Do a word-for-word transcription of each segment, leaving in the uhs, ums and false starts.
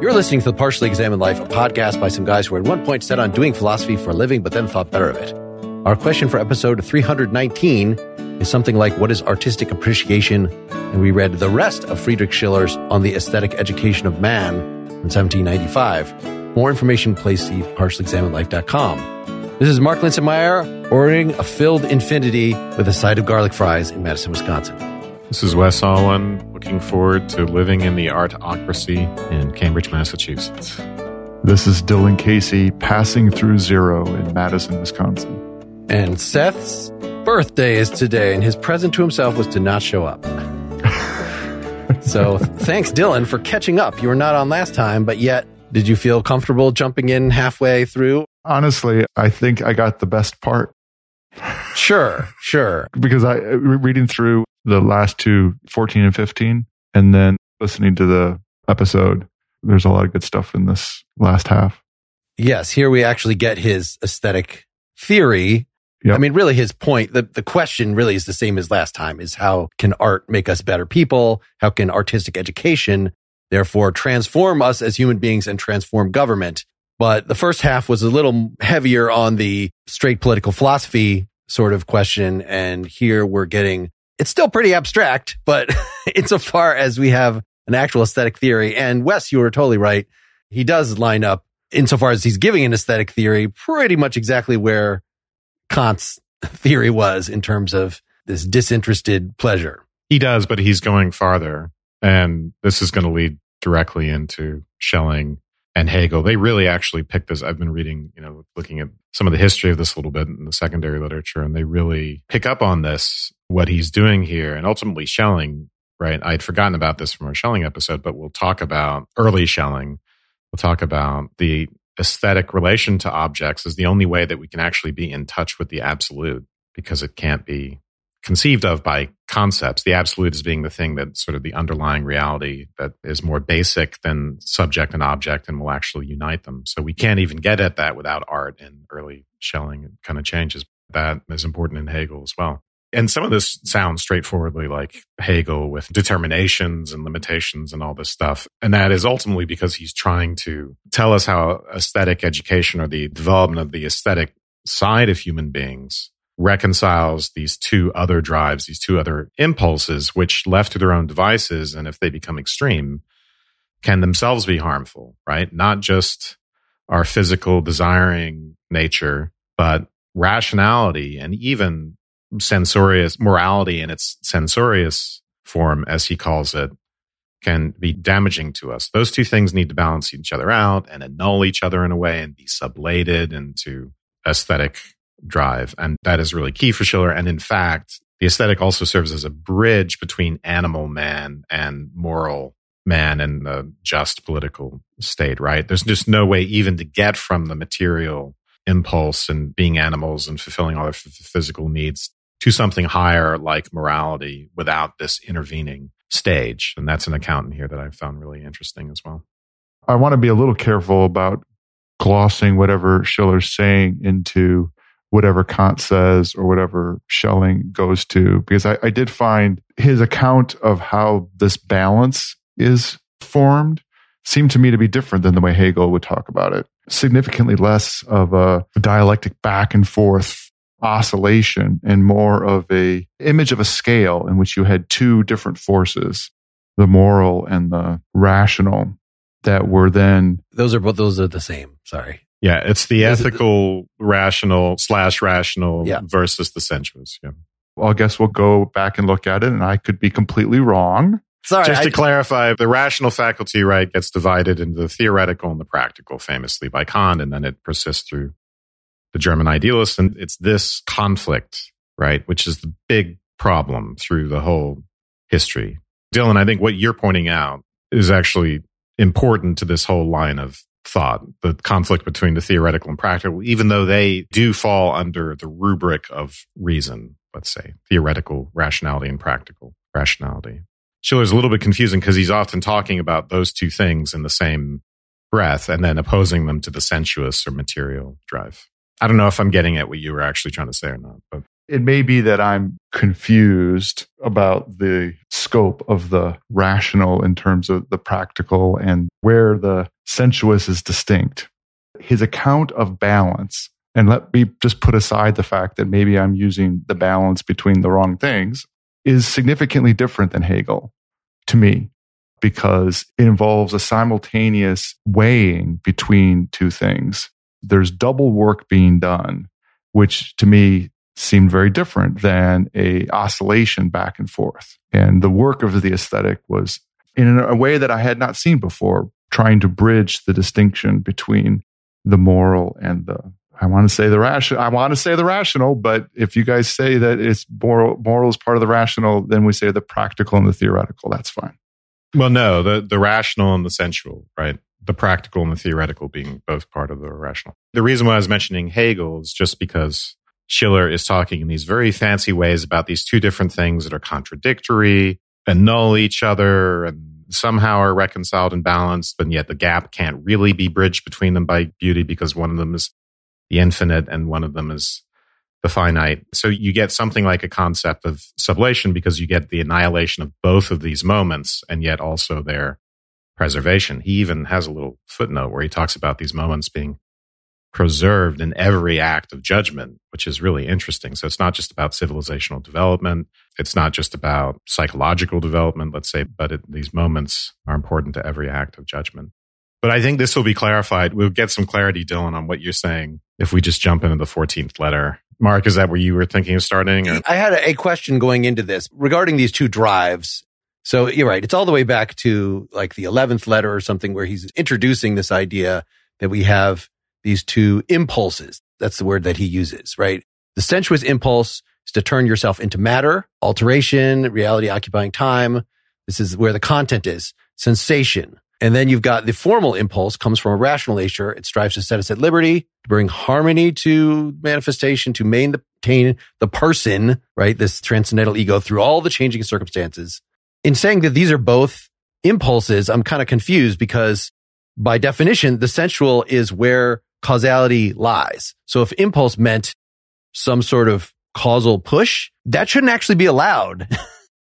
You're listening to The Partially Examined Life, a podcast by some guys who at one point set on doing philosophy for a living, but then thought better of it. Our question for episode three nineteen is something like, what is artistic appreciation? And we read the rest of Friedrich Schiller's On the Aesthetic Education of Man in seventeen ninety-five. More information, please see partially examined life dot com. This is Mark Linsenmayer ordering a filled infinity with a side of garlic fries in Madison, Wisconsin. This is Wes Allen, looking forward to living in the artocracy in Cambridge, Massachusetts. This is Dylan Casey, passing through zero in Madison, Wisconsin. And Seth's birthday is today, and his present to himself was to not show up. So thanks, Dylan, for catching up. You were not on last time, but yet, did you feel comfortable jumping in halfway through? Honestly, I think I got the best part. Sure, sure. Because I reading through the last two, fourteen and fifteen, and then listening to the episode, there's a lot of good stuff in this last half. Yes, here we actually get his aesthetic theory. Yep. I mean, really his point, the, the question really is the same as last time, is how can art make us better people? How can artistic education, therefore, transform us as human beings and transform government? But the first half was a little heavier on the straight political philosophy sort of question. And here we're getting, it's still pretty abstract, but insofar as we have an actual aesthetic theory. And Wes, you were totally right. He does line up, insofar as he's giving an aesthetic theory, pretty much exactly where Kant's theory was in terms of this disinterested pleasure. He does, but he's going farther. And this is going to lead directly into Schelling and Hegel. They really actually picked this. I've been reading, you know, looking at some of the history of this a little bit in the secondary literature, and they really pick up on this, what he's doing here. And ultimately Schelling, right? I'd forgotten about this from our Schelling episode, but we'll talk about early Schelling. We'll talk about the aesthetic relation to objects is the only way that we can actually be in touch with the absolute, because it can't be conceived of by concepts. The absolute is being the thing that sort of the underlying reality that is more basic than subject and object and will actually unite them. So we can't even get at that without art, and early Schelling kind of changes. That is important in Hegel as well. And some of this sounds straightforwardly like Hegel with determinations and limitations and all this stuff. And that is ultimately because he's trying to tell us how aesthetic education, or the development of the aesthetic side of human beings, reconciles these two other drives, these two other impulses, which left to their own devices, and if they become extreme, can themselves be harmful, right? Not just our physical desiring nature, but rationality and even censorious morality in its censorious form, as he calls it, can be damaging to us. Those two things need to balance each other out and annul each other in a way and be sublated into aesthetic drive. And that is really key for Schiller. And in fact, the aesthetic also serves as a bridge between animal man and moral man and the just political state, right? There's just no way even to get from the material impulse and being animals and fulfilling all their f- physical needs to something higher like morality without this intervening stage. And that's an account in here that I found really interesting as well. I want to be a little careful about glossing whatever Schiller's saying into whatever Kant says or whatever Schelling goes to, because I, I did find his account of how this balance is formed seemed to me to be different than the way Hegel would talk about it. Significantly less of a dialectic back and forth oscillation and more of an image of a scale in which you had two different forces, the moral and the rational, that were then... Those are both, those are the same, sorry. Yeah, it's the ethical, it the, rational, slash rational yeah. versus the sensuous. Yeah. Well, I guess we'll go back and look at it, and I could be completely wrong. Sorry, Just I, to clarify, the rational faculty, right, gets divided into the theoretical and the practical, famously by Kant, and then it persists through the German idealists. And it's this conflict right? Which is the big problem through the whole history. Dylan, I think what you're pointing out is actually important to this whole line of thought, the conflict between the theoretical and practical, even though they do fall under the rubric of reason, let's say, theoretical rationality and practical rationality. Schiller's a little bit confusing because he's often talking about those two things in the same breath and then opposing them to the sensuous or material drive. I don't know if I'm getting at what you were actually trying to say or not, but it may be that I'm confused about the scope of the rational in terms of the practical and where the sensuous is distinct. His account of balance, and let me just put aside the fact that maybe I'm using the balance between the wrong things, is significantly different than Hegel to me, because it involves a simultaneous weighing between two things. There's double work being done, which to me seemed very different than an oscillation back and forth. And the work of the aesthetic was, in a way that I had not seen before, trying to bridge the distinction between the moral and the, I want to say the rational, I want to say the rational, but if you guys say that it's moral, moral is part of the rational, then we say the practical and the theoretical. That's fine. Well, no, the, the rational and the sensual, right? The practical and the theoretical being both part of the rational. The reason why I was mentioning Hegel is just because Schiller is talking in these very fancy ways about these two different things that are contradictory and null each other and somehow are reconciled and balanced, and yet the gap can't really be bridged between them by beauty because one of them is the infinite and one of them is the finite. So you get something like a concept of sublation because you get the annihilation of both of these moments and yet also their preservation. He even has a little footnote where he talks about these moments being preserved in every act of judgment, which is really interesting. So it's not just about civilizational development. It's not just about psychological development, let's say, but it, these moments are important to every act of judgment. But I think this will be clarified. We'll get some clarity, Dylan, on what you're saying if we just jump into the fourteenth letter. Mark, is that where you were thinking of starting? Or? I had a question going into this regarding these two drives. So you're right. It's all the way back to like the eleventh letter or something where he's introducing this idea that we have these two impulses. That's the word that he uses, right? The sensuous impulse is to turn yourself into matter, alteration, reality occupying time. This is where the content is, sensation. And then you've got the formal impulse comes from a rational nature. It strives to set us at liberty, to bring harmony to manifestation, to maintain the person, right? This transcendental ego through all the changing circumstances. In saying that these are both impulses, I'm kind of confused because by definition, the sensual is where causality lies. So if impulse meant some sort of causal push, that shouldn't actually be allowed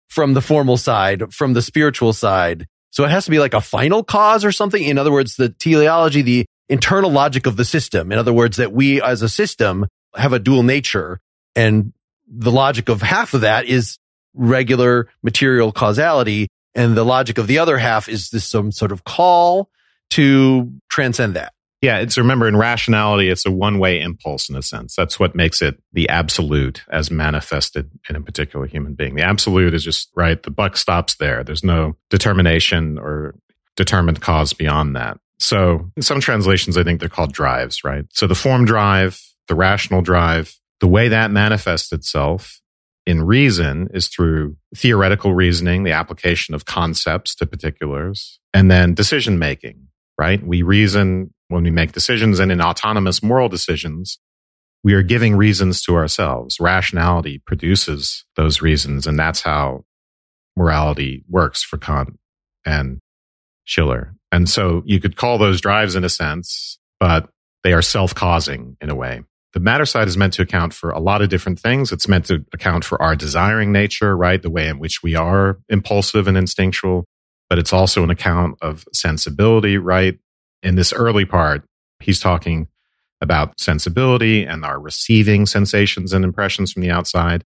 from the formal side, from the spiritual side. So it has to be like a final cause or something. In other words, the teleology, the internal logic of the system. In other words, that we as a system have a dual nature, and the logic of half of that is regular material causality, and the logic of the other half is this some sort of call to transcend that. Yeah, it's, remember, in rationality, it's a one-way impulse in a sense. That's what makes it the absolute as manifested in a particular human being. The absolute is just, right, the buck stops there. There's no determination or determined cause beyond that. So in some translations, I think they're called drives, right? So the form drive, the rational drive, the way that manifests itself in reason is through theoretical reasoning, the application of concepts to particulars, and then decision-making, right? We reason when we make decisions, and in autonomous moral decisions, we are giving reasons to ourselves. Rationality produces those reasons, and that's how morality works for Kant and Schiller. And so you could call those drives in a sense, but they are self-causing in a way. The matter side is meant to account for a lot of different things. It's meant to account for our desiring nature, right? The way in which we are impulsive and instinctual, but it's also an account of sensibility, right? In this early part, he's talking about sensibility and our receiving sensations and impressions from the outside.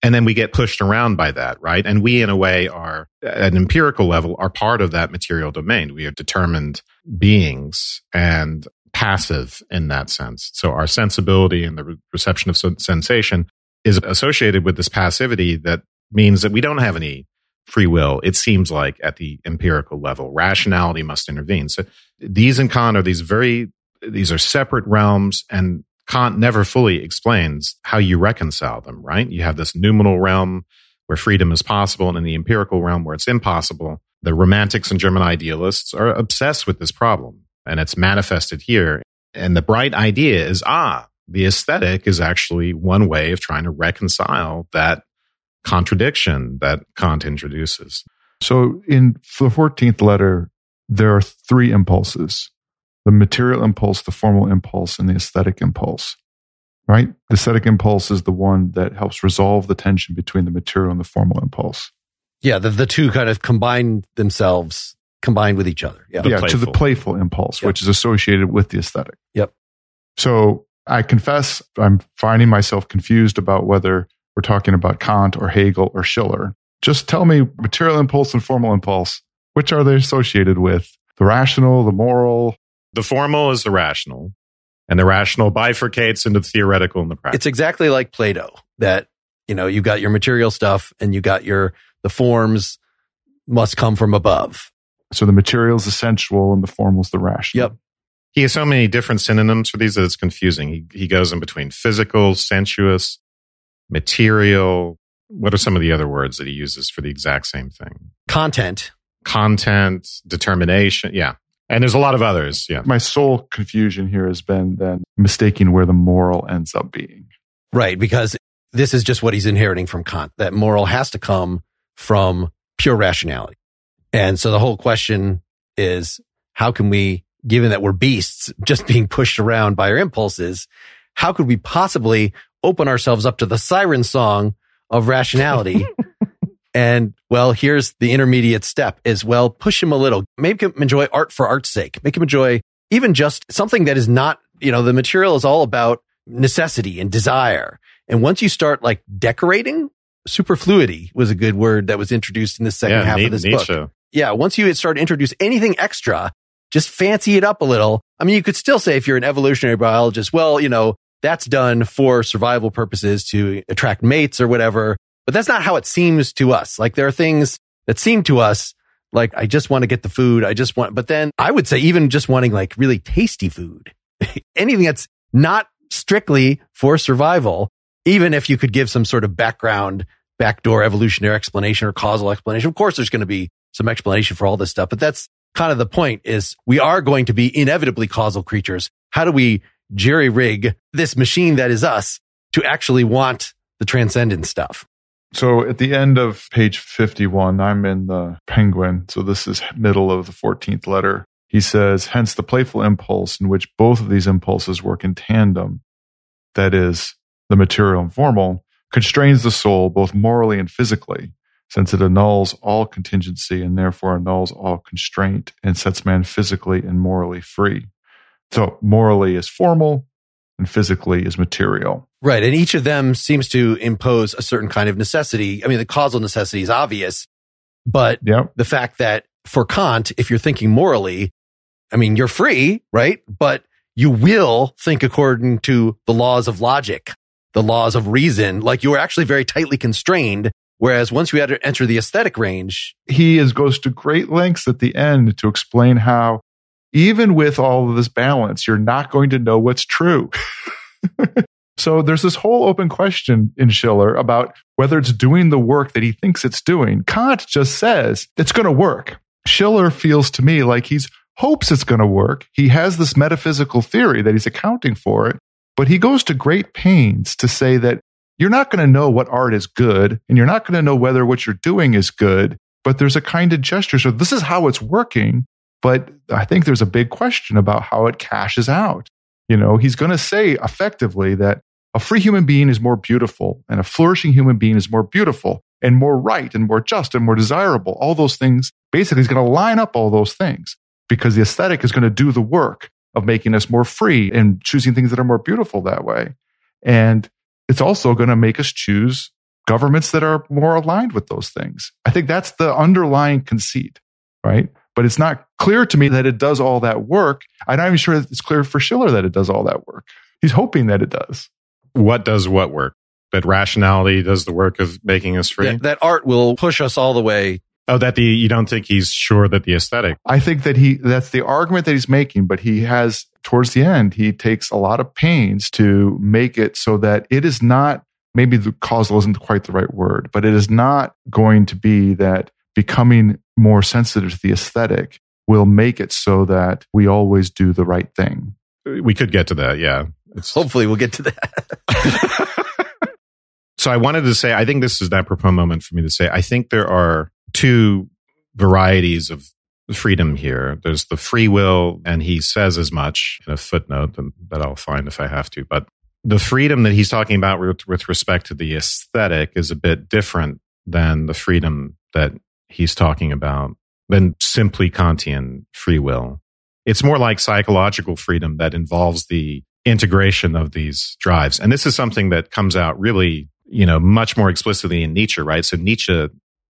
And then we get pushed around by that, right? And we, in a way, are, at an empirical level, are part of that material domain. We are determined beings and passive in that sense. So our sensibility and the re- reception of sensation is associated with this passivity that means that we don't have any free will, it seems like, at the empirical level. Rationality must intervene. So these and Kant are these very, these are separate realms, and Kant never fully explains how you reconcile them, right? You have this noumenal realm where freedom is possible, and in the empirical realm where it's impossible. The Romantics and German idealists are obsessed with this problem, and it's manifested here. And the bright idea is, ah, the aesthetic is actually one way of trying to reconcile that contradiction that Kant introduces. So in the fourteenth letter, there are three impulses: the material impulse, the formal impulse, and the aesthetic impulse, right? The aesthetic impulse is the one that helps resolve the tension between the material and the formal impulse. Yeah, the, the two kind of combine themselves, combine with each other. Yeah, yeah to the playful impulse, yep. which is associated with the aesthetic. Yep. So I confess I'm finding myself confused about whether we're talking about Kant or Hegel or Schiller. Just tell me, material impulse and formal impulse, which are they associated with? The rational, the moral? The formal is the rational, and the rational bifurcates into the theoretical and the practical. It's exactly like Plato, that, you know, you've got your material stuff and you got your, the forms must come from above. So the material is the sensual and the formal is the rational. Yep. He has so many different synonyms for these that it's confusing. He, he goes in between physical, sensuous, material. What are some of the other words that he uses for the exact same thing? Content. Content, determination, yeah. And there's a lot of others, yeah. My sole confusion here has been then mistaking where the moral ends up being. Right, because this is just what he's inheriting from Kant. That moral has to come from pure rationality. And so the whole question is, how can we, given that we're beasts just being pushed around by our impulses, how could we possibly open ourselves up to the siren song of rationality? And, well, here's the intermediate step is, well, push him a little. Make him enjoy art for art's sake. Make him enjoy even just something that is not, you know, the material is all about necessity and desire. And once you start like decorating, superfluity was a good word that was introduced in the second yeah, half Nietzsche, of this book. Nietzsche. Yeah, once you start to introduce anything extra, just fancy it up a little. I mean, you could still say if you're an evolutionary biologist, well, you know, that's done for survival purposes to attract mates or whatever. But that's not how it seems to us. Like there are things that seem to us like, I just want to get the food. I just want, but then I would say even just wanting like really tasty food, anything that's not strictly for survival, even if you could give some sort of background, backdoor evolutionary explanation or causal explanation. Of course, there's going to be some explanation for all this stuff, but that's kind of the point is we are going to be inevitably causal creatures. How do we jerry rig this machine that is us to actually want the transcendent stuff? So at the end of page fifty-one, I'm in the Penguin. So this is middle of the fourteenth letter. He says, hence the playful impulse in which both of these impulses work in tandem, that is, the material and formal, constrains the soul both morally and physically, since it annuls all contingency and therefore annuls all constraint and sets man physically and morally free. So morally is formal and physically is material. Right, and each of them seems to impose a certain kind of necessity. I mean, the causal necessity is obvious, but yep. the fact that for Kant, if you're thinking morally, I mean, you're free, right? But you will think according to the laws of logic, the laws of reason, like you are actually very tightly constrained, whereas once you enter the aesthetic range... He is, goes to great lengths at the end to explain how, even with all of this balance, you're not going to know what's true. So there's this whole open question in Schiller about whether it's doing the work that he thinks it's doing. Kant just says it's going to work. Schiller feels to me like he hopes it's going to work. He has this metaphysical theory that he's accounting for it, but he goes to great pains to say that you're not going to know what art is good, and you're not going to know whether what you're doing is good, but there's a kind of gesture. So this is how it's working, but I think there's a big question about how it cashes out. You know, he's going to say effectively that a free human being is more beautiful and a flourishing human being is more beautiful and more right and more just and more desirable. All those things, basically, he's going to line up all those things because the aesthetic is going to do the work of making us more free and choosing things that are more beautiful that way. And it's also going to make us choose governments that are more aligned with those things. I think that's the underlying conceit, right? But it's not clear to me that it does all that work. I'm not even sure that it's clear for Schiller that it does all that work. He's hoping that it does. What does what work? That rationality does the work of making us free? Yeah, that art will push us all the way Oh, that the you don't think he's sure that the aesthetic. I think that he that's the argument that he's making, but he has towards the end, he takes a lot of pains to make it so that it is not, maybe the causal isn't quite the right word, but it is not going to be that becoming more sensitive to the aesthetic will make it so that we always do the right thing. We could get to that, yeah. It's, Hopefully we'll get to that. So I wanted to say, I think this is that proper moment for me to say, I think there are two varieties of freedom here. There's the free will, and he says as much in a footnote that I'll find if I have to. But the freedom that he's talking about with, with respect to the aesthetic is a bit different than the freedom that he's talking about, than simply Kantian free will. It's more like psychological freedom that involves the integration of these drives. And this is something that comes out really, you know, much more explicitly in Nietzsche, right? So Nietzsche,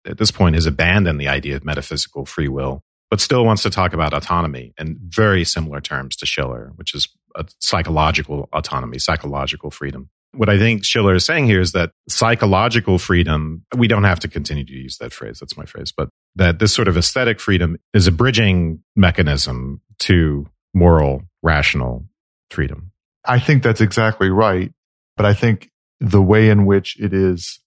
at this point, has abandoned the idea of metaphysical free will, but still wants to talk about autonomy in very similar terms to Schiller, which is a psychological autonomy, psychological freedom. What I think Schiller is saying here is that psychological freedom, we don't have to continue to use that phrase, that's my phrase, but that this sort of aesthetic freedom is a bridging mechanism to moral, rational freedom. I think that's exactly right, but I think the way in which it is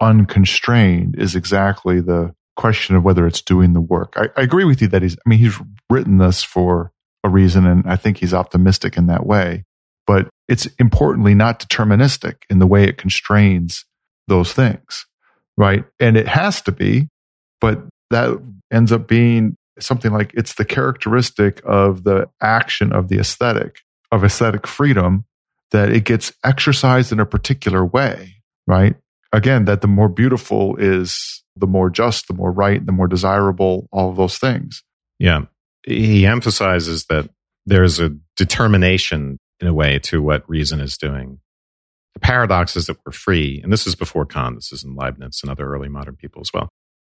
unconstrained is exactly the question of whether it's doing the work. I, I agree with you that he's, I mean, he's written this for a reason, and I think he's optimistic in that way, but it's importantly not deterministic in the way it constrains those things, right? And it has to be, but that ends up being something like it's the characteristic of the action of the aesthetic, of aesthetic freedom, that it gets exercised in a particular way, right? Again, that the more beautiful is the more just, the more right, the more desirable, all of those things. Yeah. He emphasizes that there's a determination in a way to what reason is doing. The paradox is that we're free, and this is before Kant, this is in Leibniz and other early modern people as well.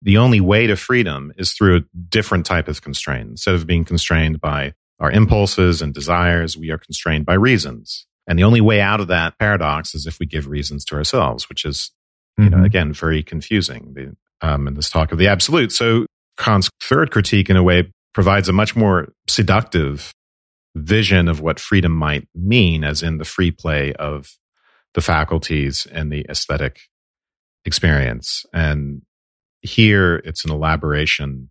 The only way to freedom is through a different type of constraint. Instead of being constrained by our impulses and desires, we are constrained by reasons. And the only way out of that paradox is if we give reasons to ourselves, which is, you mm-hmm. know, again, very confusing the, um, in this talk of the absolute. So Kant's third critique, in a way, provides a much more seductive vision of what freedom might mean, as in the free play of the faculties and the aesthetic experience. And here, it's an elaboration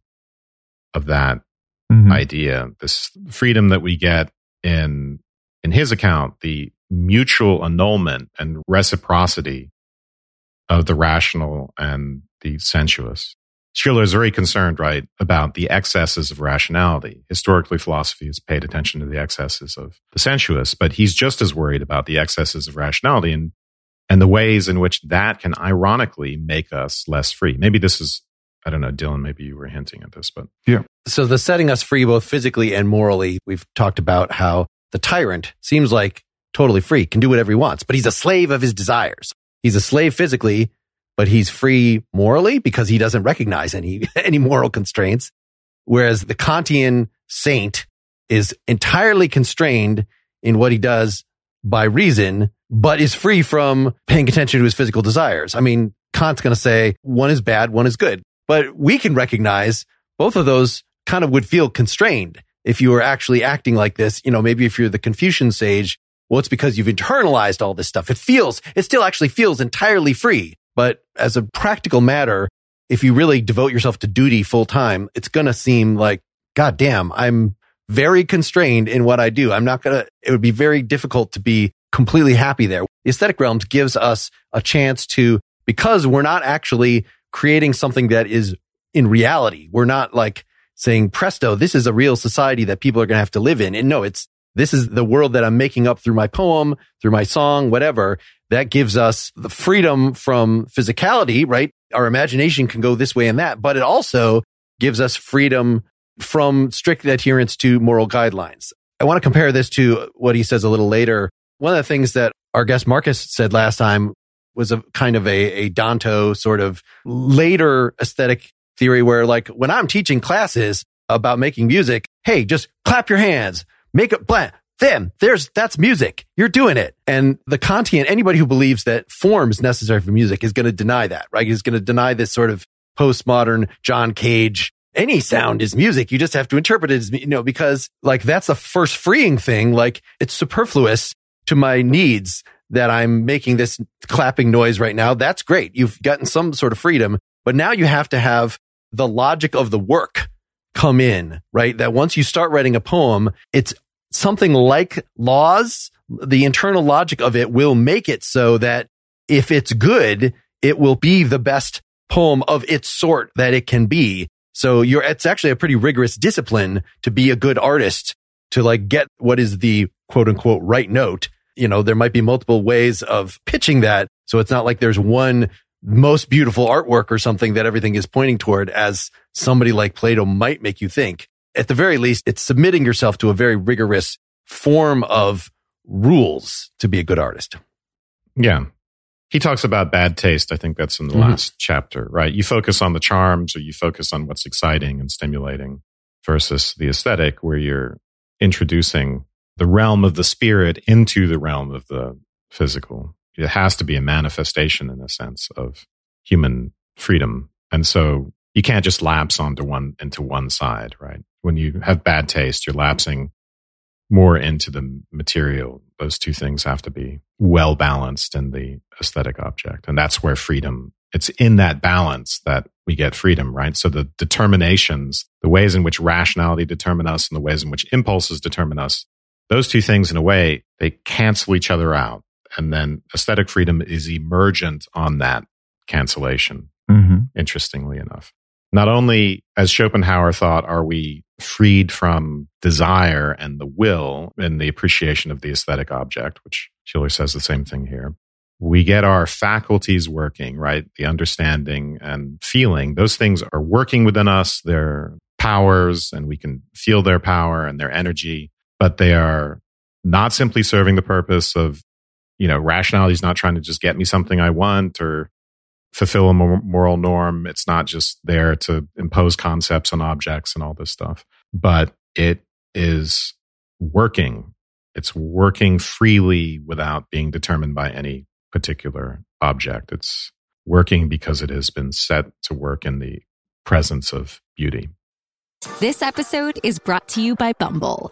of that mm-hmm. idea, this freedom that we get in... in his account, the mutual annulment and reciprocity of the rational and the sensuous. Schiller is very concerned, right, about the excesses of rationality. Historically, philosophy has paid attention to the excesses of the sensuous, but he's just as worried about the excesses of rationality and, and the ways in which that can ironically make us less free. Maybe this is, I don't know, Dylan, maybe you were hinting at this, but... yeah. So the setting us free both physically and morally, we've talked about how the tyrant seems like totally free, can do whatever he wants, but he's a slave of his desires. He's a slave physically, but he's free morally because he doesn't recognize any any moral constraints. Whereas the Kantian saint is entirely constrained in what he does by reason, but is free from paying attention to his physical desires. I mean, Kant's going to say one is bad, one is good. But we can recognize both of those kind of would feel constrained if you were actually acting like this. You know, maybe if you're the Confucian sage, well, it's because you've internalized all this stuff. It feels, it still actually feels entirely free. But as a practical matter, if you really devote yourself to duty full time, it's going to seem like, God damn, I'm very constrained in what I do. I'm not going to, it would be very difficult to be completely happy there. The aesthetic realms gives us a chance to, because we're not actually creating something that is in reality. We're not like, saying, presto, this is a real society that people are going to have to live in. And no, it's, this is the world that I'm making up through my poem, through my song, whatever. That gives us the freedom from physicality, right? Our imagination can go this way and that, but it also gives us freedom from strict adherence to moral guidelines. I want to compare this to what he says a little later. One of the things that our guest Marcus said last time was a kind of a, a Danto sort of later aesthetic theory where, like, when I'm teaching classes about making music, hey, just clap your hands, make it blank. Then there's, that's music. You're doing it. And the Kantian, anybody who believes that form is necessary for music is going to deny that, right? He's going to deny this sort of postmodern John Cage, any sound is music. You just have to interpret it as, you know, because like that's the first freeing thing. Like it's superfluous to my needs that I'm making this clapping noise right now. That's great. You've gotten some sort of freedom, but now you have to have the logic of the work come in, right? That once you start writing a poem, it's something like laws. The internal logic of it will make it so that if it's good, it will be the best poem of its sort that it can be. So you're, it's actually a pretty rigorous discipline to be a good artist, to like get what is the quote unquote right note. You know, there might be multiple ways of pitching that. So it's not like there's one most beautiful artwork or something that everything is pointing toward, as somebody like Plato might make you think. At the very least, it's submitting yourself to a very rigorous form of rules to be a good artist. Yeah. He talks about bad taste. I think that's in the mm-hmm. last chapter, right? You focus on the charms, or you focus on what's exciting and stimulating, versus the aesthetic, where you're introducing the realm of the spirit into the realm of the physical. It has to be a manifestation, in a sense, of human freedom. And so you can't just lapse onto one into one side, right? When you have bad taste, you're lapsing more into the material. Those two things have to be well balanced in the aesthetic object. And that's where freedom, it's in that balance that we get freedom, right? So the determinations, the ways in which rationality determine us and the ways in which impulses determine us, those two things, in a way, they cancel each other out. And then aesthetic freedom is emergent on that cancellation, mm-hmm. interestingly enough. Not only, as Schopenhauer thought, are we freed from desire and the will in the appreciation of the aesthetic object, which Schiller says the same thing here. We get our faculties working, right? The understanding and feeling, those things are working within us, their powers, and we can feel their power and their energy, but they are not simply serving the purpose of, you know, rationality is not trying to just get me something I want or fulfill a moral norm. It's not just there to impose concepts on objects and all this stuff, but it is working. It's working freely without being determined by any particular object. It's working because it has been set to work in the presence of beauty. This episode is brought to you by Bumble.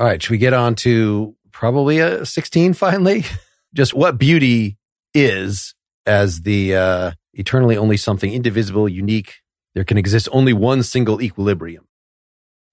All right, should we get on to probably a sixteen finally? Just what beauty is as the uh, eternally only something indivisible, unique. There can exist only one single equilibrium.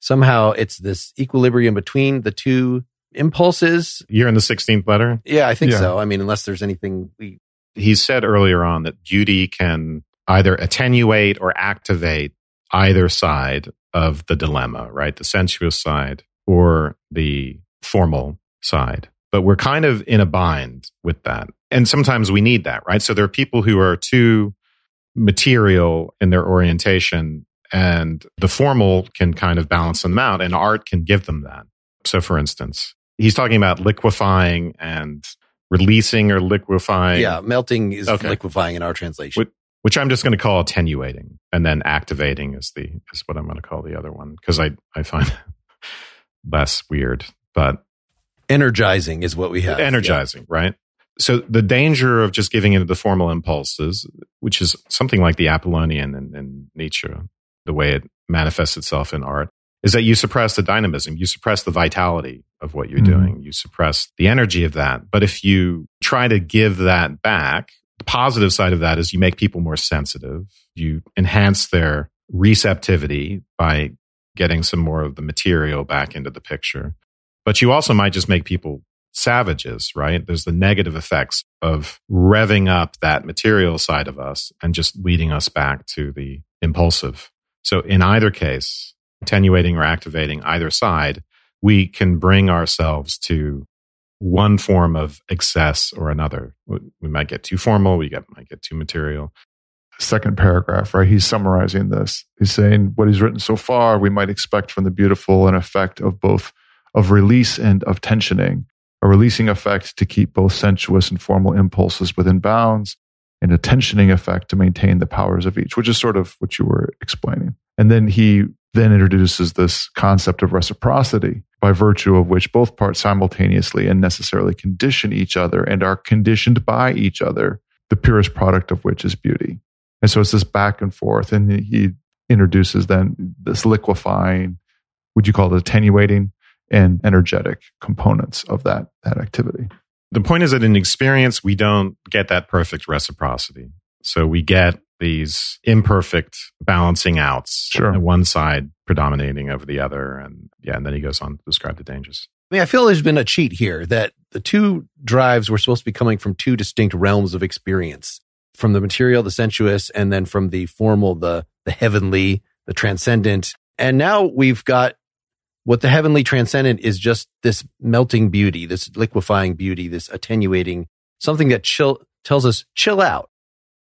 Somehow it's this equilibrium between the two impulses. You're in the sixteenth letter? Yeah, I think yeah. so. I mean, unless there's anything... We... He said earlier on that beauty can either attenuate or activate either side of the dilemma, right? The sensuous side or the formal side. But we're kind of in a bind with that. And sometimes we need that, right? So there are people who are too material in their orientation, and the formal can kind of balance them out, and art can give them that. So for instance, he's talking about liquefying and releasing or liquefying. Yeah, melting is okay. Liquefying in our translation. Which, which I'm just going to call attenuating, and then activating is the is what I'm going to call the other one, because I, I find... less weird, but... Energizing is what we have. Energizing, yeah. Right? So the danger of just giving into the formal impulses, which is something like the Apollonian in, in Nietzsche, the way it manifests itself in art, is that you suppress the dynamism, you suppress the vitality of what you're mm-hmm. doing, you suppress the energy of that. But if you try to give that back, the positive side of that is you make people more sensitive, you enhance their receptivity by getting some more of the material back into the picture. But you also might just make people savages, right? There's the negative effects of revving up that material side of us and just leading us back to the impulsive. So in either case, attenuating or activating either side, we can bring ourselves to one form of excess or another. We might get too formal, we get, might get too material. Second paragraph, right? He's summarizing this. He's saying what he's written so far, we might expect from the beautiful an effect of both of release and of tensioning, a releasing effect to keep both sensuous and formal impulses within bounds, and a tensioning effect to maintain the powers of each, which is sort of what you were explaining. And then he then introduces this concept of reciprocity, by virtue of which both parts simultaneously and necessarily condition each other and are conditioned by each other, the purest product of which is beauty. And so it's this back and forth, and he introduces then this liquefying, would you call it attenuating, and energetic components of that, that activity. The point is that in experience, we don't get that perfect reciprocity. So we get these imperfect balancing outs, sure. One side predominating over the other. And yeah, and then he goes on to describe the dangers. I mean, I feel there's been a cheat here that the two drives were supposed to be coming from two distinct realms of experience, from the material, the sensuous, and then from the formal, the, the heavenly, the transcendent. And now we've got what the heavenly transcendent is just this melting beauty, this liquefying beauty, this attenuating, something that chill tells us, chill out.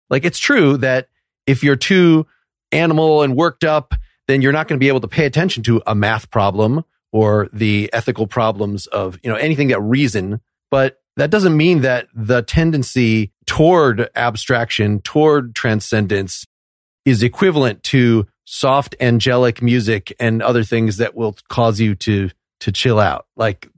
Like, it's true that if you're too animal and worked up, then you're not going to be able to pay attention to a math problem or the ethical problems of, you know, anything that reason. But that doesn't mean that the tendency toward abstraction, toward transcendence, is equivalent to soft angelic music and other things that will cause you to to chill out. Like,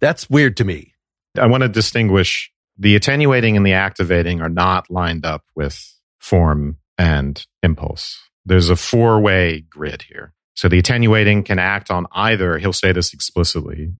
that's weird to me. I want to distinguish. The attenuating and the activating are not lined up with form and impulse. There's a four-way grid here. So the attenuating can act on either, he'll say this explicitly,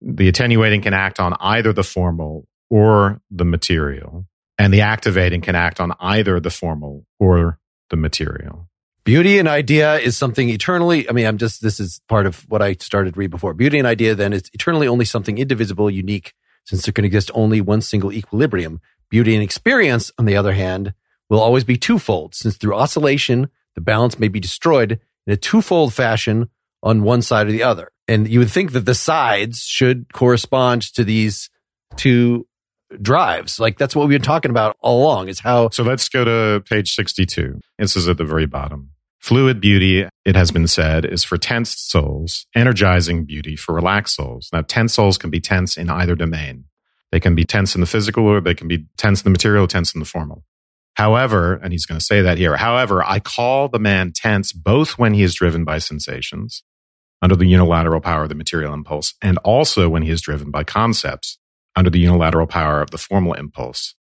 the attenuating can act on either the formal or the material, and the activating can act on either the formal or the material. Beauty and idea is something eternally, I mean, I'm just, this is part of what I started to read before. Beauty and idea then is eternally only something indivisible, unique, since there can exist only one single equilibrium. Beauty and experience, on the other hand, will always be twofold, since through oscillation, the balance may be destroyed in a twofold fashion on one side or the other. And you would think that the sides should correspond to these two drives. Like, that's what we've been talking about all along. Is how. So let's go to page sixty-two. This is at the very bottom. Fluid beauty, it has been said, is for tensed souls, energizing beauty for relaxed souls. Now, tense souls can be tense in either domain. They can be tense in the physical, or they can be tense in the material, tense in the formal. However, and he's going to say that here, however, I call the man tense both when he is driven by sensations, under the unilateral power of the material impulse, and also when he is driven by concepts, under the unilateral power of the formal impulse.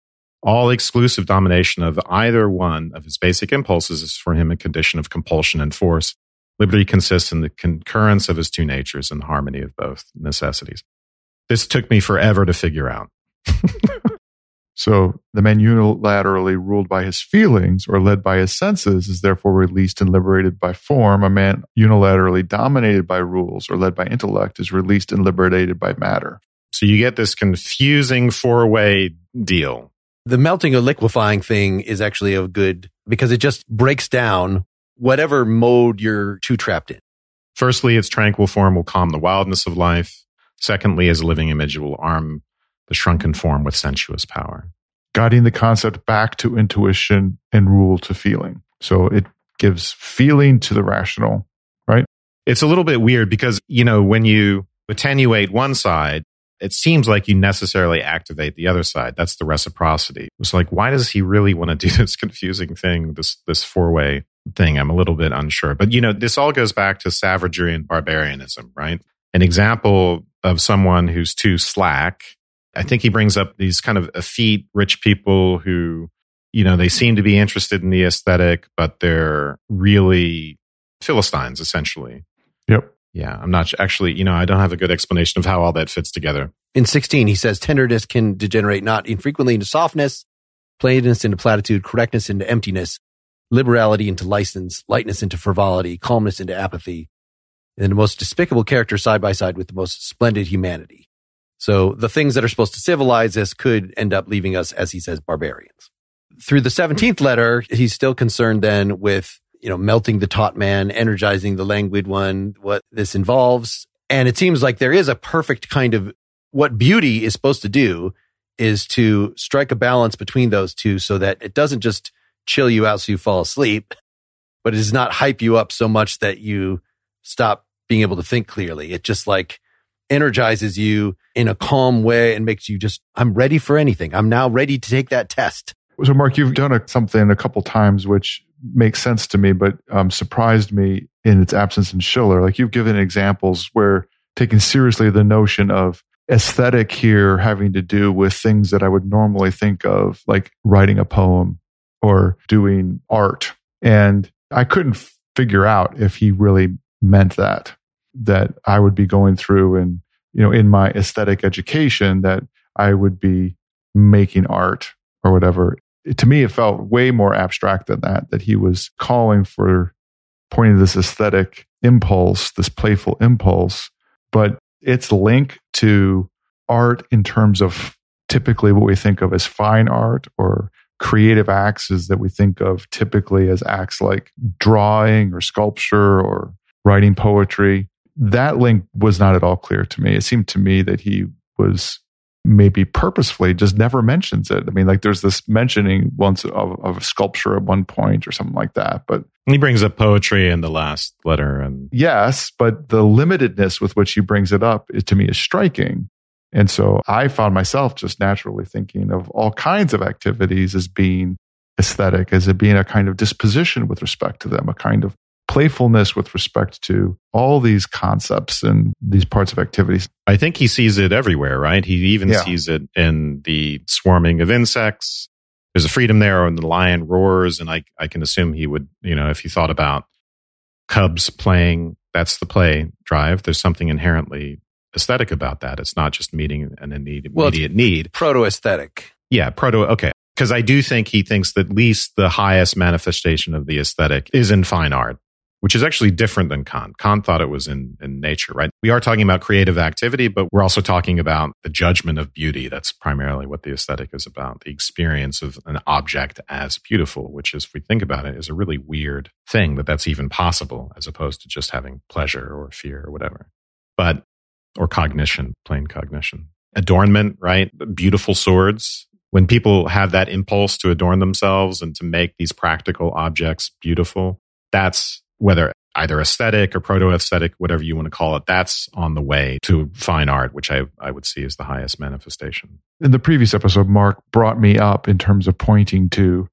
All exclusive domination of either one of his basic impulses is for him a condition of compulsion and force. Liberty consists in the concurrence of his two natures and harmony of both necessities. This took me forever to figure out. So the man unilaterally ruled by his feelings or led by his senses is therefore released and liberated by form. A man unilaterally dominated by rules or led by intellect is released and liberated by matter. So you get this confusing four-way deal. The melting or liquefying thing is actually a good, because it just breaks down whatever mode you're too trapped in. Firstly, its tranquil form will calm the wildness of life. Secondly, as a living image, it will arm the shrunken form with sensuous power. Guiding the concept back to intuition and rule to feeling. So it gives feeling to the rational, right? It's a little bit weird because, you know, when you attenuate one side, it seems like you necessarily activate the other side. That's the reciprocity. It's like, why does he really want to do this confusing thing, this this four-way thing? I'm a little bit unsure. But, you know, this all goes back to savagery and barbarianism, right? An example of someone who's too slack, I think he brings up these kind of effete rich people who, you know, they seem to be interested in the aesthetic, but they're really Philistines, essentially. Yep. Yeah, I'm not actually, you know, I don't have a good explanation of how all that fits together. In sixteen, he says, tenderness can degenerate not infrequently into softness, plainness into platitude, correctness into emptiness, liberality into license, lightness into frivolity, calmness into apathy, and the most despicable character side by side with the most splendid humanity. So the things that are supposed to civilize us could end up leaving us, as he says, barbarians. Through the seventeenth letter, he's still concerned then with, you know, melting the taut man, energizing the languid one, what this involves. And it seems like there is a perfect kind of, what beauty is supposed to do is to strike a balance between those two so that it doesn't just chill you out so you fall asleep, but it does not hype you up so much that you stop being able to think clearly. It just like energizes you in a calm way and makes you just, I'm ready for anything. I'm now ready to take that test. So Mark, you've done a, something a couple times which makes sense to me, but um, surprised me in its absence in Schiller. Like you've given examples where taking seriously the notion of aesthetic here having to do with things that I would normally think of, like writing a poem or doing art. And I couldn't f- figure out if he really meant that, that I would be going through and, you know, in my aesthetic education that I would be making art or whatever. It, to me, it felt way more abstract than that, that he was calling for pointing to this aesthetic impulse, this playful impulse, but its link to art in terms of typically what we think of as fine art or creative acts is that we think of typically as acts like drawing or sculpture or writing poetry. That link was not at all clear to me. It seemed to me that he was maybe purposefully just never mentions it. I mean, like there's this mentioning once of, of sculpture at one point or something like that, but he brings up poetry in the last letter. And yes, but the limitedness with which he brings it up, it, to me, is striking. And so I found myself just naturally thinking of all kinds of activities as being aesthetic, as it being a kind of disposition with respect to them, a kind of playfulness with respect to all these concepts and these parts of activities. I think he sees it everywhere, right? He even yeah. sees it in the swarming of insects. There's a freedom there when the lion roars, and I, I can assume he would, you know, if you thought about cubs playing, that's the play drive. There's something inherently aesthetic about that. It's not just meeting an immediate, well, immediate need. Proto-aesthetic. Yeah, proto, okay. Because I do think he thinks that at least the highest manifestation of the aesthetic is in fine art, which is actually different than Kant. Kant thought it was in, in nature, right? We are talking about creative activity, but we're also talking about the judgment of beauty. That's primarily what the aesthetic is about, the experience of an object as beautiful, which is, if we think about it, is a really weird thing that that's even possible, as opposed to just having pleasure or fear or whatever, but or cognition, plain cognition. Adornment, right? Beautiful swords. When people have that impulse to adorn themselves and to make these practical objects beautiful, that's whether either aesthetic or proto-aesthetic, whatever you want to call it, that's on the way to fine art, which I, I would see as the highest manifestation. In the previous episode, Mark brought me up in terms of pointing to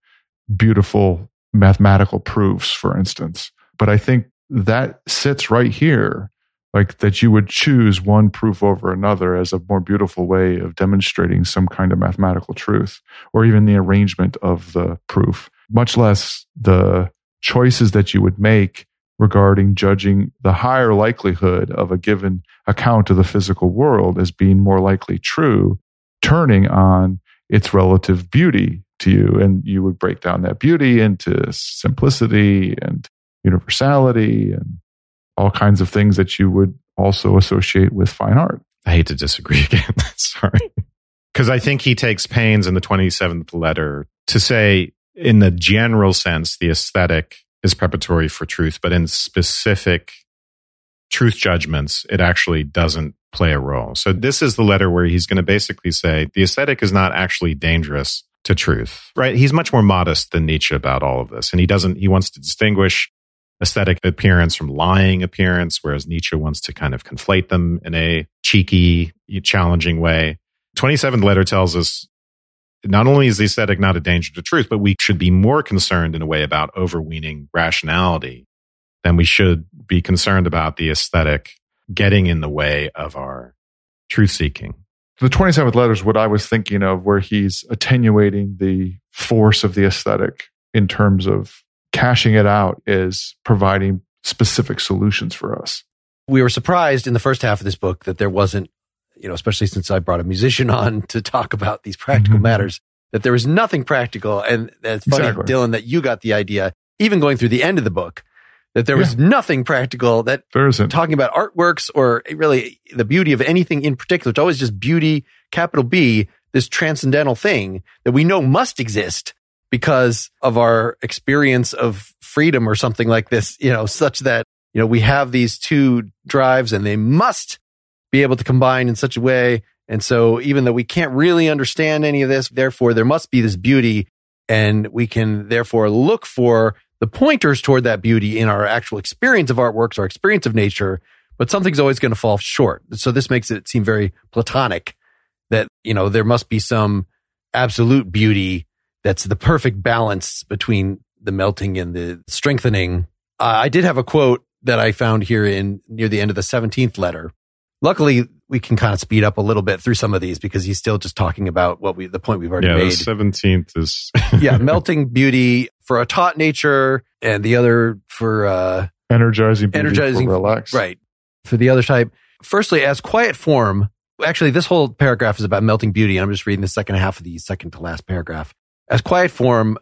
beautiful mathematical proofs, for instance. But I think that sits right here, like that you would choose one proof over another as a more beautiful way of demonstrating some kind of mathematical truth, or even the arrangement of the proof, much less the choices that you would make regarding judging the higher likelihood of a given account of the physical world as being more likely true, turning on its relative beauty to you. And you would break down that beauty into simplicity and universality and all kinds of things that you would also associate with fine art. I hate to disagree again. Sorry. Because I think he takes pains in the twenty-seventh letter to say, in the general sense, the aesthetic is preparatory for truth, but in specific truth judgments, it actually doesn't play a role. So this is the letter where he's going to basically say the aesthetic is not actually dangerous to truth, right? He's much more modest than Nietzsche about all of this. And he doesn't, he wants to distinguish aesthetic appearance from lying appearance, whereas Nietzsche wants to kind of conflate them in a cheeky, challenging way. twenty-seventh letter tells us, not only is the aesthetic not a danger to truth, but we should be more concerned in a way about overweening rationality than we should be concerned about the aesthetic getting in the way of our truth-seeking. The twenty-seventh letter is what I was thinking of, where he's attenuating the force of the aesthetic in terms of cashing it out as providing specific solutions for us. We were surprised in the first half of this book that there wasn't, you know, especially since I brought a musician on to talk about these practical mm-hmm. matters, that there was nothing practical. And it's funny, exactly. Dylan, that you got the idea, even going through the end of the book, that there was yeah. nothing practical that there isn't. Talking about artworks or really the beauty of anything in particular. It's always just beauty, capital B, this transcendental thing that we know must exist because of our experience of freedom or something like this, you know, such that, you know, we have these two drives and they must be able to combine in such a way. And so even though we can't really understand any of this, therefore there must be this beauty, and we can therefore look for the pointers toward that beauty in our actual experience of artworks, our experience of nature, but something's always going to fall short. So this makes it seem very Platonic that, you know, there must be some absolute beauty that's the perfect balance between the melting and the strengthening. Uh, I did have a quote that I found here in near the end of the seventeenth letter. Luckily, we can kind of speed up a little bit through some of these because he's still just talking about what we the point we've already yeah, made. Yeah, the seventeenth is... yeah, melting beauty for a taut nature and the other for... Uh, energizing beauty energizing, for relax. Right. For the other type. Firstly, as quiet form... Actually, this whole paragraph is about melting beauty, and I'm just reading the second half of the second to last paragraph. As quiet form,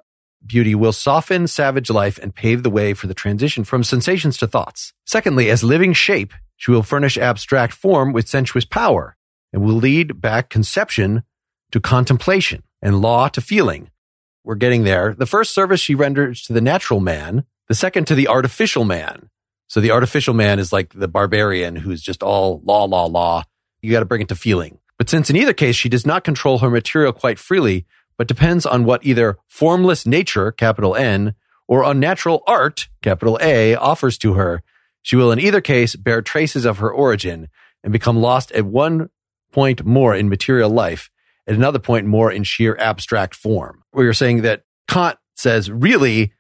beauty will soften savage life and pave the way for the transition from sensations to thoughts. Secondly, as living shape, she will furnish abstract form with sensuous power and will lead back conception to contemplation and law to feeling. We're getting there. The first service she renders to the natural man, the second to the artificial man. So the artificial man is like the barbarian who's just all law, law, law. You got to bring it to feeling. But since in either case, she does not control her material quite freely, but depends on what either formless nature, capital N, or unnatural art, capital A, offers to her, she will in either case bear traces of her origin and become lost at one point more in material life, at another point more in sheer abstract form. We were saying that Kant says, really,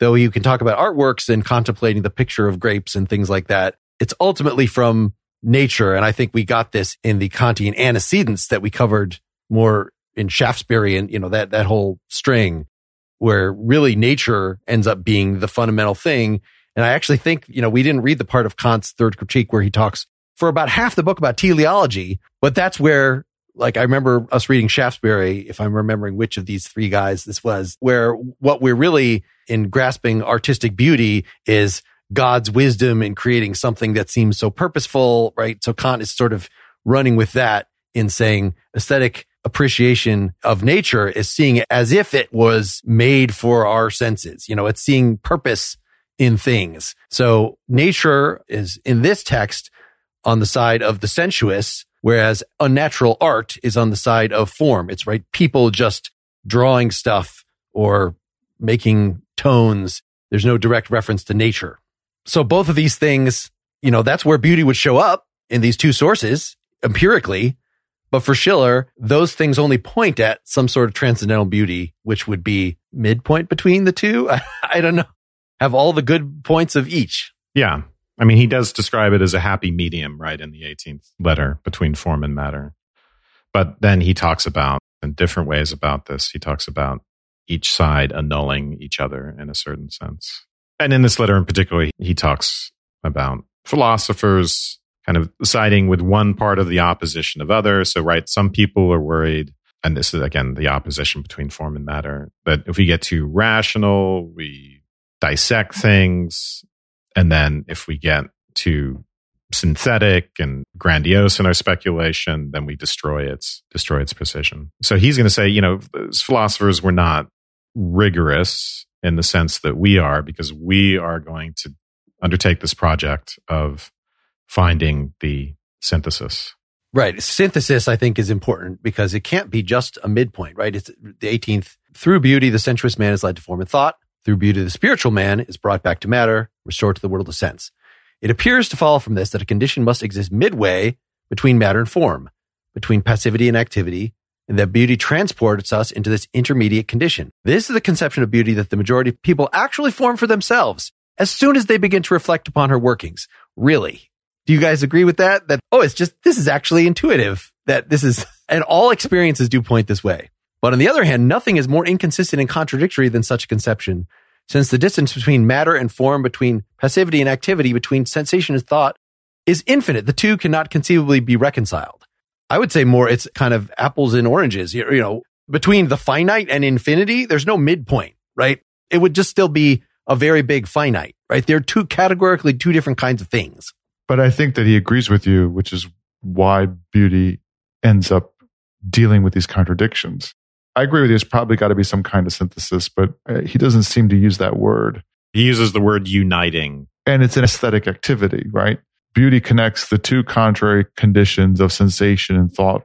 though you can talk about artworks and contemplating the picture of grapes and things like that, it's ultimately from nature. And I think we got this in the Kantian antecedents that we covered more in Shaftesbury, you know, that, that whole string where really nature ends up being the fundamental thing. And I actually think, you know, we didn't read the part of Kant's Third Critique where he talks for about half the book about teleology, but that's where, like, I remember us reading Shaftesbury, if I'm remembering which of these three guys this was, where what we're really in grasping artistic beauty is God's wisdom in creating something that seems so purposeful, right? So Kant is sort of running with that in saying aesthetic appreciation of nature is seeing it as if it was made for our senses. You know, it's seeing purpose in things. So nature is in this text on the side of the sensuous, whereas unnatural art is on the side of form. It's right, people just drawing stuff or making tones. There's no direct reference to nature. So both of these things, you know, that's where beauty would show up in these two sources empirically. But for Schiller, those things only point at some sort of transcendental beauty, which would be midpoint between the two. I, I don't know. Have all the good points of each. Yeah. I mean, he does describe it as a happy medium, right, in the eighteenth letter between form and matter. But then he talks about, in different ways about this, he talks about each side annulling each other in a certain sense. And in this letter in particular, he talks about philosophers kind of siding with one part of the opposition of others. So, right, some people are worried, and this is, again, the opposition between form and matter, that if we get too rational, we dissect things. And then if we get too synthetic and grandiose in our speculation, then we destroy its, destroy its precision. So he's going to say, you know, philosophers were not rigorous in the sense that we are, because we are going to undertake this project of finding the synthesis. Right. Synthesis, I think, is important because it can't be just a midpoint, right? It's the eighteenth. Through beauty, the sensuous man is led to form and thought. Through beauty, the spiritual man is brought back to matter, restored to the world of sense. It appears to follow from this that a condition must exist midway between matter and form, between passivity and activity, and that beauty transports us into this intermediate condition. This is the conception of beauty that the majority of people actually form for themselves as soon as they begin to reflect upon her workings. Really? Do you guys agree with that? That, oh, it's just, this is actually intuitive, that this is, and all experiences do point this way. But on the other hand, nothing is more inconsistent and contradictory than such a conception, since the distance between matter and form, between passivity and activity, between sensation and thought is infinite. The two cannot conceivably be reconciled. I would say more it's kind of apples and oranges. You know, between the finite and infinity, there's no midpoint, right? It would just still be a very big finite, right? They're two categorically two different kinds of things. But I think that he agrees with you, which is why beauty ends up dealing with these contradictions. I agree with you. It's probably got to be some kind of synthesis, but he doesn't seem to use that word. He uses the word uniting. And it's an aesthetic activity, right? Beauty connects the two contrary conditions of sensation and thought,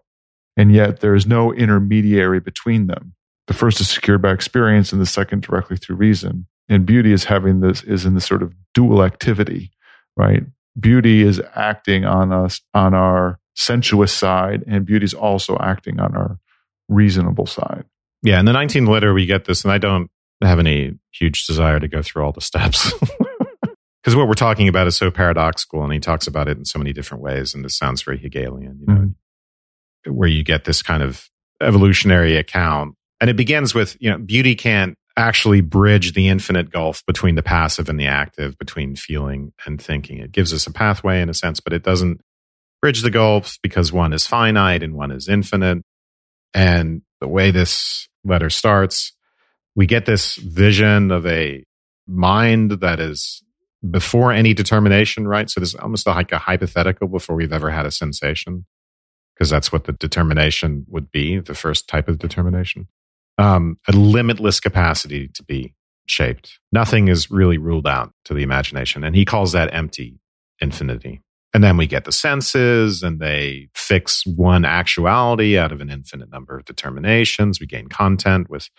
and yet there is no intermediary between them. The first is secured by experience, and the second directly through reason. And beauty is having this is in this sort of dual activity, right? Beauty is acting on us on our sensuous side, and beauty is also acting on our reasonable side. Yeah, in the nineteenth letter we get this, and I don't have any huge desire to go through all the steps. Because what we're talking about is so paradoxical, and he talks about it in so many different ways, and this sounds very Hegelian, you know, mm-hmm. where you get this kind of evolutionary account. And it begins with, you know, beauty can't actually bridge the infinite gulf between the passive and the active, between feeling and thinking. It gives us a pathway in a sense, but it doesn't bridge the gulf because one is finite and one is infinite. And the way this letter starts, we get this vision of a mind that is before any determination, right? So there's almost like a hypothetical before we've ever had a sensation, because that's what the determination would be, the first type of determination. Um, a limitless capacity to be shaped. Nothing is really ruled out to the imagination. And he calls that empty infinity. And then we get the senses, and they fix one actuality out of an infinite number of determinations. We gain content with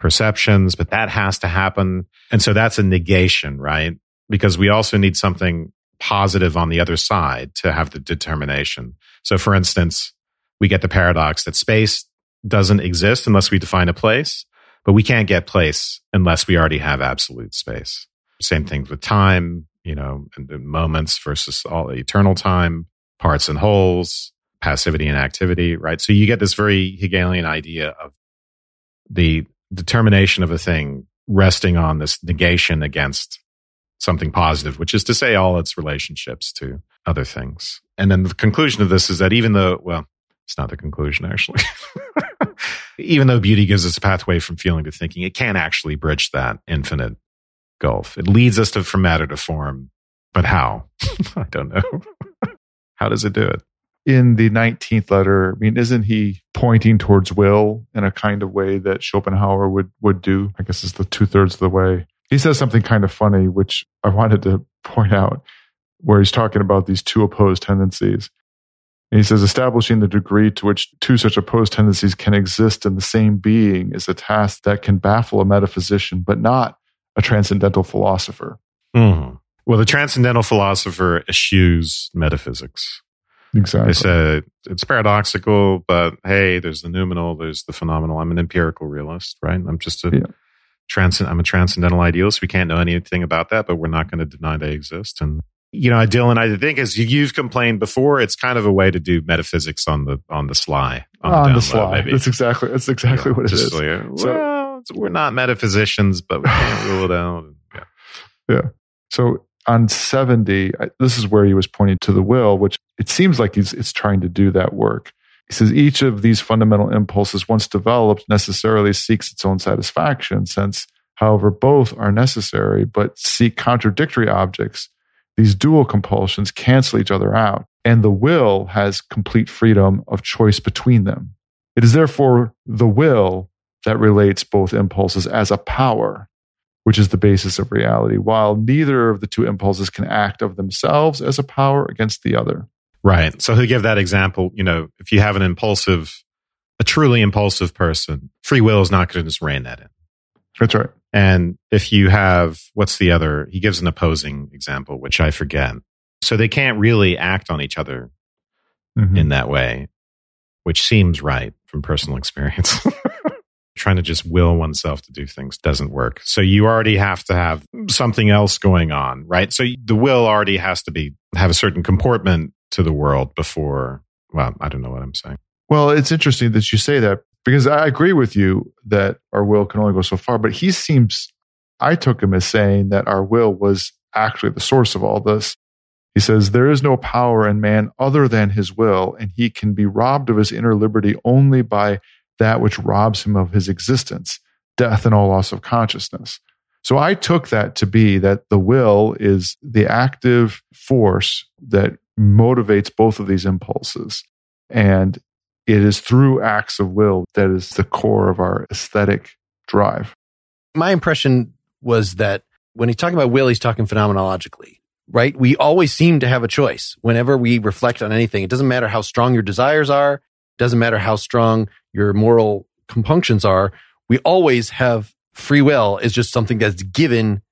perceptions, but that has to happen. And so that's a negation, right? Because we also need something positive on the other side to have the determination. So for instance, we get the paradox that space doesn't exist unless we define a place, but we can't get place unless we already have absolute space. Same thing with time, you know, and the moments versus all eternal time, parts and wholes, passivity and activity, right? So you get this very Hegelian idea of the determination of a thing resting on this negation against something positive, which is to say all its relationships to other things. And then the conclusion of this is that even though, well, it's not the conclusion actually. Even though beauty gives us a pathway from feeling to thinking, it can't actually bridge that infinite gulf. It leads us to, from matter to form, but how? I don't know. How does it do it? In the nineteenth letter, I mean, isn't he pointing towards will in a kind of way that Schopenhauer would, would do? I guess it's the two-thirds of the way. He says something kind of funny, which I wanted to point out, where he's talking about these two opposed tendencies. And he says, establishing the degree to which two such opposed tendencies can exist in the same being is a task that can baffle a metaphysician, but not a transcendental philosopher. Mm. Well, the transcendental philosopher eschews metaphysics. Exactly. They say it's paradoxical, but hey, there's the noumenal, there's the phenomenal. I'm an empirical realist, right? I'm just a yeah. transcend. I'm a transcendental idealist. We can't know anything about that, but we're not going to deny they exist. And you know, Dylan, I think as you've complained before, it's kind of a way to do metaphysics on the on the sly. On, on the, the sly. Maybe. That's exactly that's exactly yeah, what it is. Like, well, so, we're not metaphysicians, but we can't rule it out. Yeah. yeah. So on seventy, I, this is where he was pointing to the will, which it seems like he's it's trying to do that work. He says each of these fundamental impulses, once developed, necessarily seeks its own satisfaction, since, however, both are necessary, but seek contradictory objects. These dual compulsions cancel each other out, and the will has complete freedom of choice between them. It is therefore the will that relates both impulses as a power, which is the basis of reality, while neither of the two impulses can act of themselves as a power against the other. Right. So he'll give that example, you know, if you have an impulsive, a truly impulsive person, free will is not going to just rein that in. That's right. And if you have, what's the other? He gives an opposing example, which I forget. So they can't really act on each other mm-hmm. in that way, which seems right from personal experience. Trying to just will oneself to do things doesn't work. So you already have to have something else going on, right? So the will already has to be have a certain comportment to the world before, well, I don't know what I'm saying. Well, it's interesting that you say that. Because I agree with you that our will can only go so far, but he seems, I took him as saying that our will was actually the source of all this. He says, there is no power in man other than his will, and he can be robbed of his inner liberty only by that which robs him of his existence, death and all loss of consciousness. So I took that to be that the will is the active force that motivates both of these impulses. And it is through acts of will that is the core of our aesthetic drive. My impression was that when he's talking about will, he's talking phenomenologically, right? We always seem to have a choice whenever we reflect on anything. It doesn't matter how strong your desires are. It doesn't matter how strong your moral compunctions are. We always have free will is just something that's given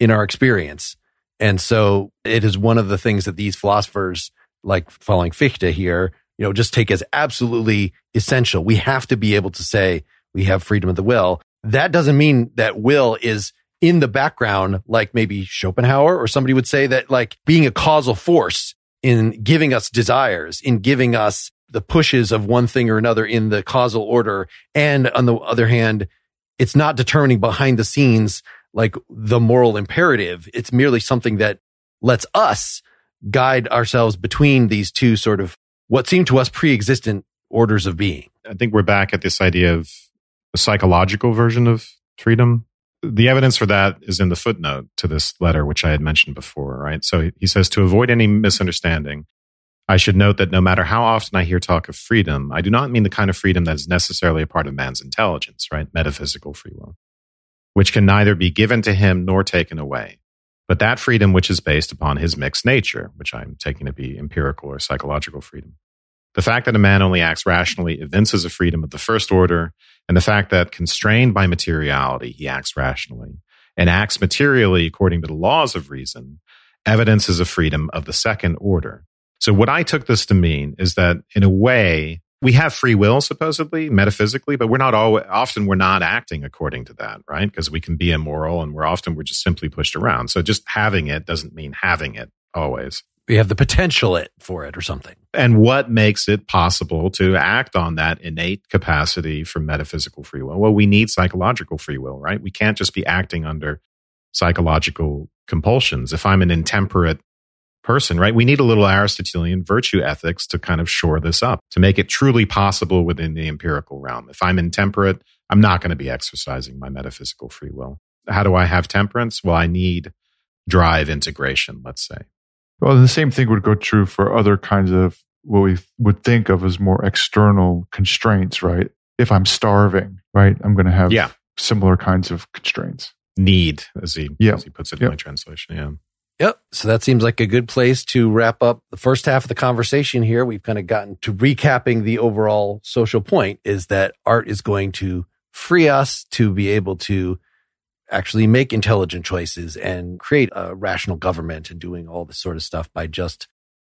in our experience. And so it is one of the things that these philosophers, like following Fichte here, you know, just take as absolutely essential. We have to be able to say we have freedom of the will. That doesn't mean that will is in the background, like maybe Schopenhauer or somebody would say that, like being a causal force in giving us desires, in giving us the pushes of one thing or another in the causal order. And on the other hand, it's not determining behind the scenes like the moral imperative. It's merely something that lets us guide ourselves between these two sort of what seem to us pre-existent orders of being. I think we're back at this idea of a psychological version of freedom. The evidence for that is in the footnote to this letter, which I had mentioned before, right? So he says, to avoid any misunderstanding, I should note that no matter how often I hear talk of freedom, I do not mean the kind of freedom that is necessarily a part of man's intelligence, right? Metaphysical free will, which can neither be given to him nor taken away, but that freedom which is based upon his mixed nature, which I'm taking to be empirical or psychological freedom. The fact that a man only acts rationally evinces a freedom of the first order, and the fact that constrained by materiality, he acts rationally and acts materially according to the laws of reason, evidences a freedom of the second order. So what I took this to mean is that, in a way, we have free will, supposedly, metaphysically, but we're not all, often we're not acting according to that, right? Because we can be immoral, and we're often we're just simply pushed around. So just having it doesn't mean having it always. We have the potential it for it or something. And what makes it possible to act on that innate capacity for metaphysical free will? Well, we need psychological free will, right? We can't just be acting under psychological compulsions. If I'm an intemperate person, right? We need a little Aristotelian virtue ethics to kind of shore this up, to make it truly possible within the empirical realm. If I'm intemperate, I'm not going to be exercising my metaphysical free will. How do I have temperance? Well, I need drive integration, let's say. Well, the same thing would go true for other kinds of what we would think of as more external constraints, right? If I'm starving, right, I'm going to have yeah. similar kinds of constraints. Need, as he, yep. as he puts it in yep. my translation, yeah. Yep. So that seems like a good place to wrap up the first half of the conversation here. We've kind of gotten to recapping the overall social point is that art is going to free us to be able to actually make intelligent choices and create a rational government and doing all this sort of stuff by just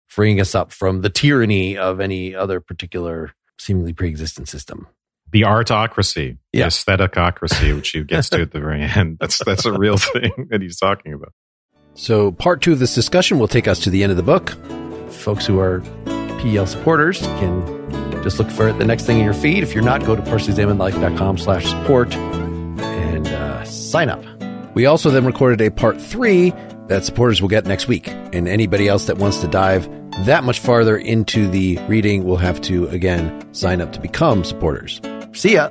freeing us up from the tyranny of any other particular seemingly pre-existent system. The artocracy, yeah. the aestheticocracy, which you gets to at the very end. That's, that's a real thing that he's talking about. So part two of this discussion will take us to the end of the book. Folks who are P E L supporters can just look for it the next thing in your feed. If you're not, go to partially examined life dot com slash support and uh, sign up. We also then recorded a part three that supporters will get next week. And anybody else that wants to dive that much farther into the reading will have to, again, sign up to become supporters. See ya.